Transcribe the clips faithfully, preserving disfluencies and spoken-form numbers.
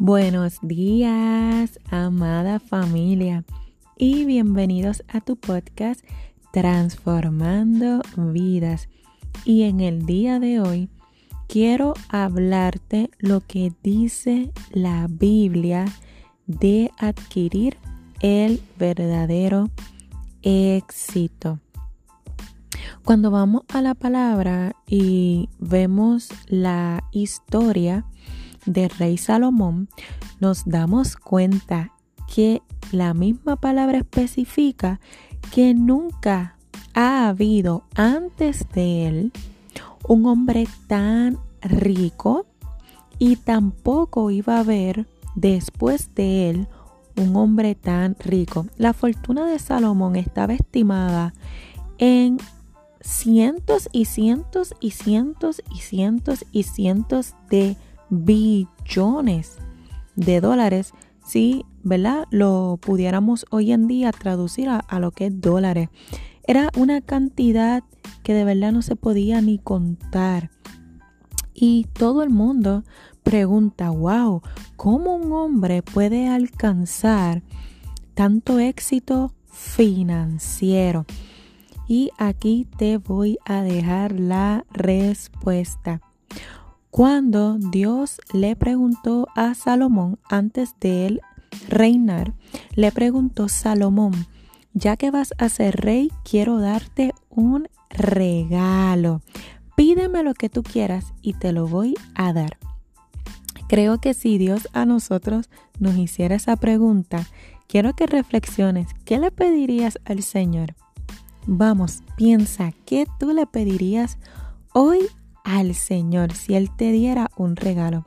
Buenos días, amada familia, y bienvenidos a tu podcast Transformando Vidas. Y en el día de hoy quiero hablarte lo que dice la Biblia de adquirir el verdadero éxito. Cuando vamos a la palabra y vemos la historia de Rey Salomón, nos damos cuenta que la misma palabra especifica que nunca ha habido antes de él un hombre tan rico y tampoco iba a haber después de él un hombre tan rico. La fortuna de Salomón estaba estimada en cientos y cientos y cientos y cientos y cientos de billones de dólares, si, ¿verdad?, lo pudiéramos hoy en día traducir a, a lo que es dólares. Era una cantidad que de verdad no se podía ni contar. Y todo el mundo pregunta, wow, ¿cómo un hombre puede alcanzar tanto éxito financiero? Y aquí te voy a dejar la respuesta. Cuando Dios le preguntó a Salomón, antes de él reinar, le preguntó Salomón, ya que vas a ser rey, quiero darte un regalo. Pídeme lo que tú quieras y te lo voy a dar. Creo que si Dios a nosotros nos hiciera esa pregunta, quiero que reflexiones, ¿qué le pedirías al Señor? Vamos, piensa, ¿qué tú le pedirías hoy al Señor si Él te diera un regalo?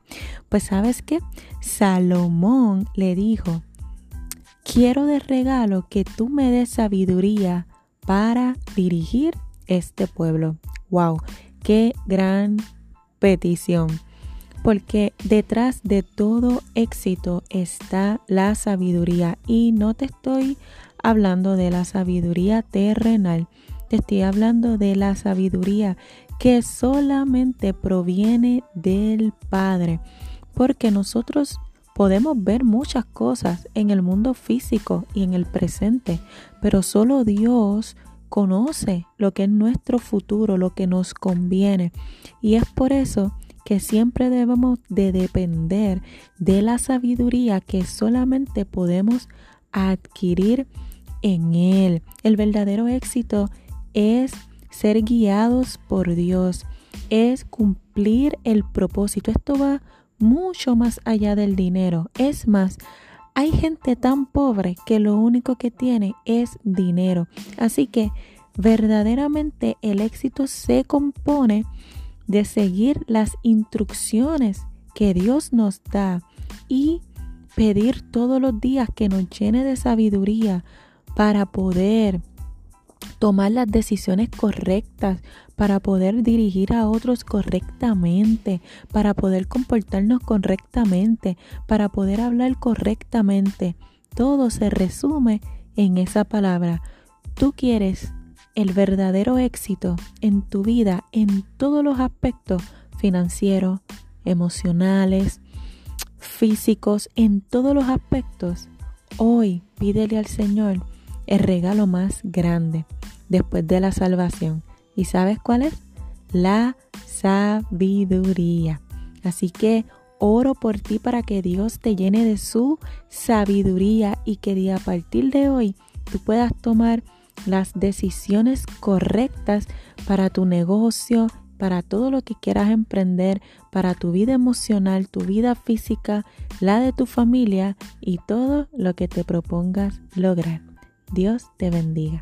Pues ¿sabes qué? Salomón le dijo, quiero de regalo que tú me des sabiduría para dirigir este pueblo. ¡Wow! ¡Qué gran petición! Porque detrás de todo éxito está la sabiduría, y no te estoy hablando de la sabiduría terrenal, te estoy hablando de la sabiduría que solamente proviene del Padre, porque nosotros podemos ver muchas cosas en el mundo físico y en el presente, pero solo Dios conoce lo que es nuestro futuro, lo que nos conviene, y es por eso que siempre debemos de depender de la sabiduría que solamente podemos adquirir en Él. El verdadero éxito es ser guiados por Dios, es cumplir el propósito. Esto va mucho más allá del dinero. Es más, hay gente tan pobre que lo único que tiene es dinero. Así que verdaderamente el éxito se compone de seguir las instrucciones que Dios nos da y pedir todos los días que nos llene de sabiduría para poder tomar las decisiones correctas, para poder dirigir a otros correctamente, para poder comportarnos correctamente, para poder hablar correctamente. Todo se resume en esa palabra. Tú quieres el verdadero éxito en tu vida, en todos los aspectos financieros, emocionales, físicos, en todos los aspectos. Hoy pídele al Señor el regalo más grande después de la salvación. ¿Y sabes cuál es? La sabiduría. Así que oro por ti para que Dios te llene de su sabiduría y que a partir de hoy tú puedas tomar las decisiones correctas para tu negocio, para todo lo que quieras emprender, para tu vida emocional, tu vida física, la de tu familia y todo lo que te propongas lograr. Dios te bendiga.